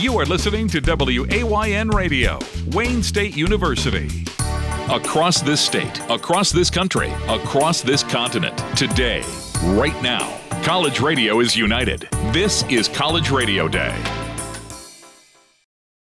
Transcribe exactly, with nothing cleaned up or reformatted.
You are listening to W A Y N Radio, Wayne State University. Across this state, across this country, across this continent, today, right now, College Radio is united. This is College Radio Day.